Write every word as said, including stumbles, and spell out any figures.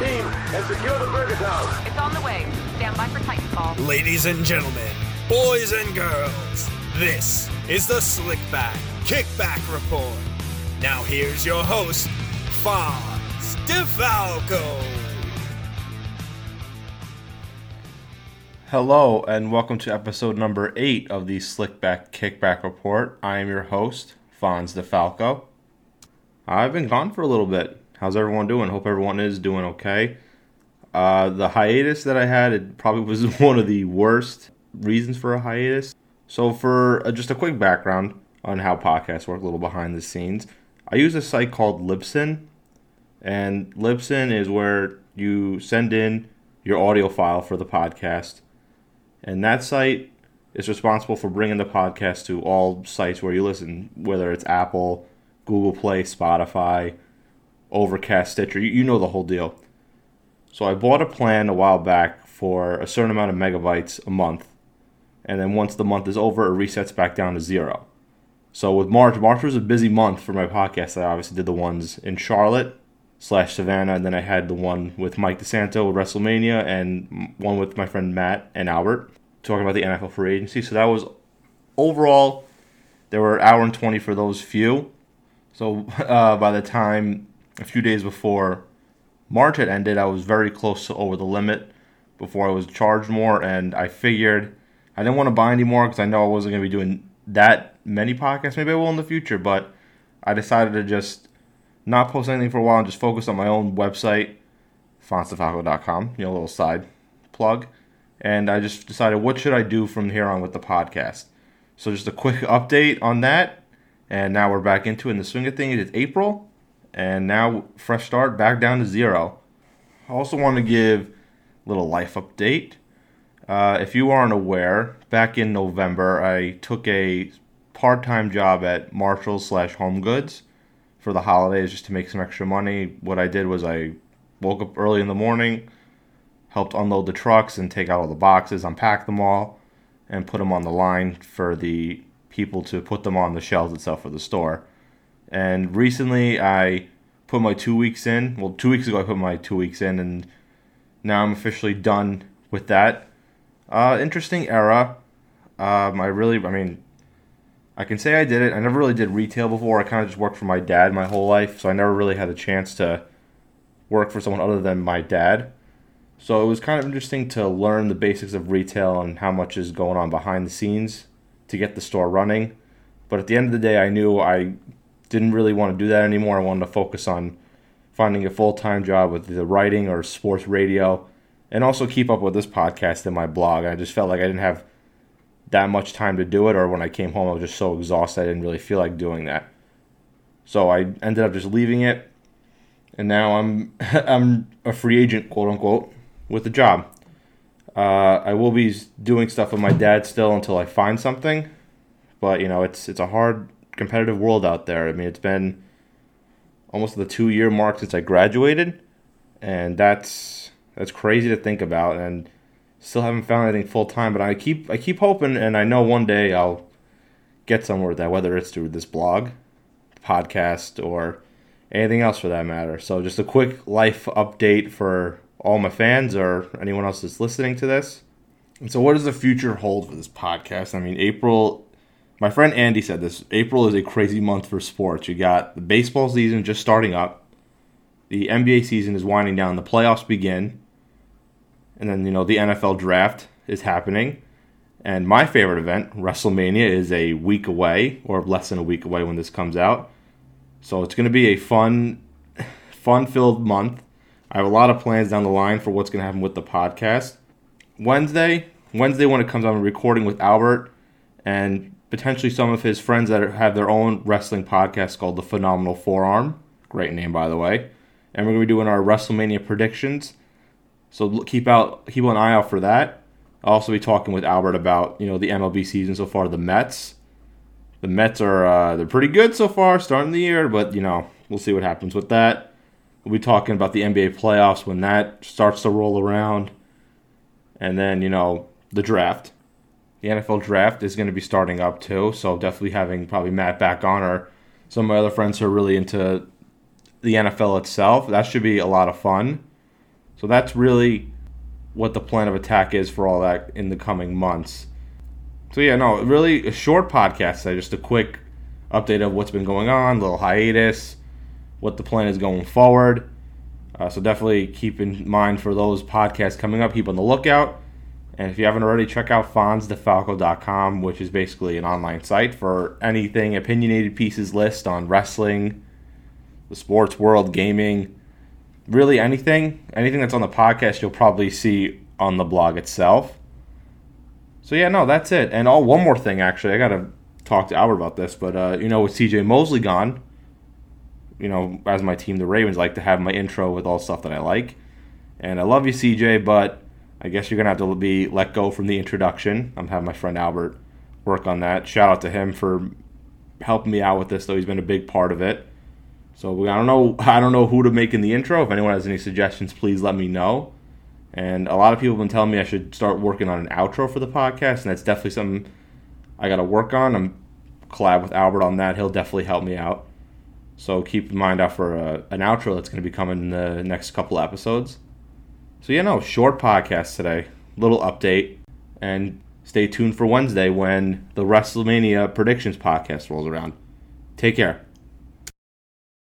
team and secure the burger house. It's on the way. Stand by for Titanfall. Ladies and gentlemen, boys and girls, this is the Slickback Kickback Report. Now here's your host, Fonz DeFalco. Hello and welcome to episode number eight of the Slickback Kickback Report. I am your host, Fonz DeFalco. I've been gone for a little bit. How's everyone doing? Hope everyone is doing okay. Uh, the hiatus that I had, it probably was one of the worst reasons for a hiatus. So for uh, just a quick background on how podcasts work, a little behind the scenes, I use a site called Libsyn. And Libsyn is where you send in your audio file for the podcast. And that site is responsible for bringing the podcast to all sites where you listen, whether it's Apple, Google Play, Spotify, Overcast, Stitcher, you know the whole deal. So I bought a plan a while back for a certain amount of megabytes a month, and then once the month is over, it resets back down to zero. So with March, March was a busy month for my podcast. I obviously did the ones in Charlotte slash Savannah, and then I had the one with Mike DeSanto with WrestleMania, and one with my friend Matt and Albert, talking about the N F L free agency. So that was, overall, there were an hour and twenty for those few. So uh, by the time... a few days before March had ended, I was very close to over the limit before I was charged more, and I figured I didn't want to buy any more because I know I wasn't going to be doing that many podcasts. Maybe I will in the future, but I decided to just not post anything for a while and just focus on my own website, fonz defalco dot com, you know, a little side plug, and I just decided what should I do from here on with the podcast. So just a quick update on that, and now we're back into it. And the swing of things, it's April. And now, fresh start, back down to zero. I also want to give a little life update. Uh, if you aren't aware, back in November, I took a part-time job at Marshalls slash Home Goods for the holidays just to make some extra money. What I did was I woke up early in the morning, helped unload the trucks and take out all the boxes, unpack them all, and put them on the line for the people to put them on the shelves itself for the store. And recently I put my two weeks in, well two weeks ago I put my two weeks in, and now I'm officially done with that. Uh, interesting era. Um, I really, I mean, I can say I did it. I never really did retail before. I kind of just worked for my dad my whole life, so I never really had a chance to work for someone other than my dad. So it was kind of interesting to learn the basics of retail and how much is going on behind the scenes to get the store running. But at the end of the day, I knew I didn't really want to do that anymore. I wanted to focus on finding a full-time job with either writing or sports radio, and also keep up with this podcast and my blog. I just felt like I didn't have that much time to do it, or when I came home I was just so exhausted I didn't really feel like doing that. So I ended up just leaving it, and now I'm I'm a free agent, quote-unquote, with a job. Uh, I will be doing stuff with my dad still until I find something, but you know, it's it's a hard... competitive world out there. I mean, it's been almost the two year mark since I graduated, and that's that's crazy to think about, and still haven't found anything full time, but I keep I keep hoping, and I know one day I'll get somewhere with that, whether it's through this blog, podcast, or anything else for that matter. So just a quick life update for all my fans or anyone else that's listening to this. And so what does the future hold for this podcast? I mean, April... my friend Andy said this, April is a crazy month for sports. You got the baseball season just starting up. The N B A season is winding down. The playoffs begin. And then, you know, the N F L draft is happening. And my favorite event, WrestleMania, is a week away, or less than a week away when this comes out. So it's going to be a fun, fun-filled month. I have a lot of plans down the line for what's going to happen with the podcast. Wednesday, Wednesday when it comes out, I'm recording with Albert and potentially some of his friends that have their own wrestling podcast called The Phenomenal Forearm. Great name, by the way. And we're going to be doing our WrestleMania predictions. So keep out, keep an eye out for that. I'll also be talking with Albert about, you know, the M L B season so far, the Mets. The Mets are uh, they're pretty good so far, starting the year, but, you know, we'll see what happens with that. We'll be talking about the N B A playoffs when that starts to roll around. And then, you know, the draft. The N F L draft is going to be starting up too, so definitely having probably Matt back on, or some of my other friends who are really into the N F L itself. That should be a lot of fun. So that's really what the plan of attack is for all that in the coming months. So yeah, no, really a short podcast today, just a quick update of what's been going on, a little hiatus, what the plan is going forward. Uh, so definitely keep in mind for those podcasts coming up, keep on the lookout. And if you haven't already, check out fonz defalco dot com, which is basically an online site for anything opinionated pieces list on wrestling, the sports world, gaming, really anything. Anything that's on the podcast you'll probably see on the blog itself. So yeah, no, that's it. And oh, one more thing, actually. I got to talk to Albert about this, but uh, you know, with C J Mosley gone, you know, as my team, the Ravens, like to have my intro with all stuff that I like. And I love you, C J, but I guess you're going to have to be let go from the introduction. I'm having my friend Albert work on that. Shout out to him for helping me out with this, though. He's been a big part of it. So I don't know I don't know who to make in the intro. If anyone has any suggestions, please let me know. And a lot of people have been telling me I should start working on an outro for the podcast, and that's definitely something I got to work on. I'm collab with Albert on that. He'll definitely help me out. So keep in mind out for a, an outro that's going to be coming in the next couple episodes. So yeah, no, short podcast today, little update, and stay tuned for Wednesday when the WrestleMania predictions podcast rolls around. Take care.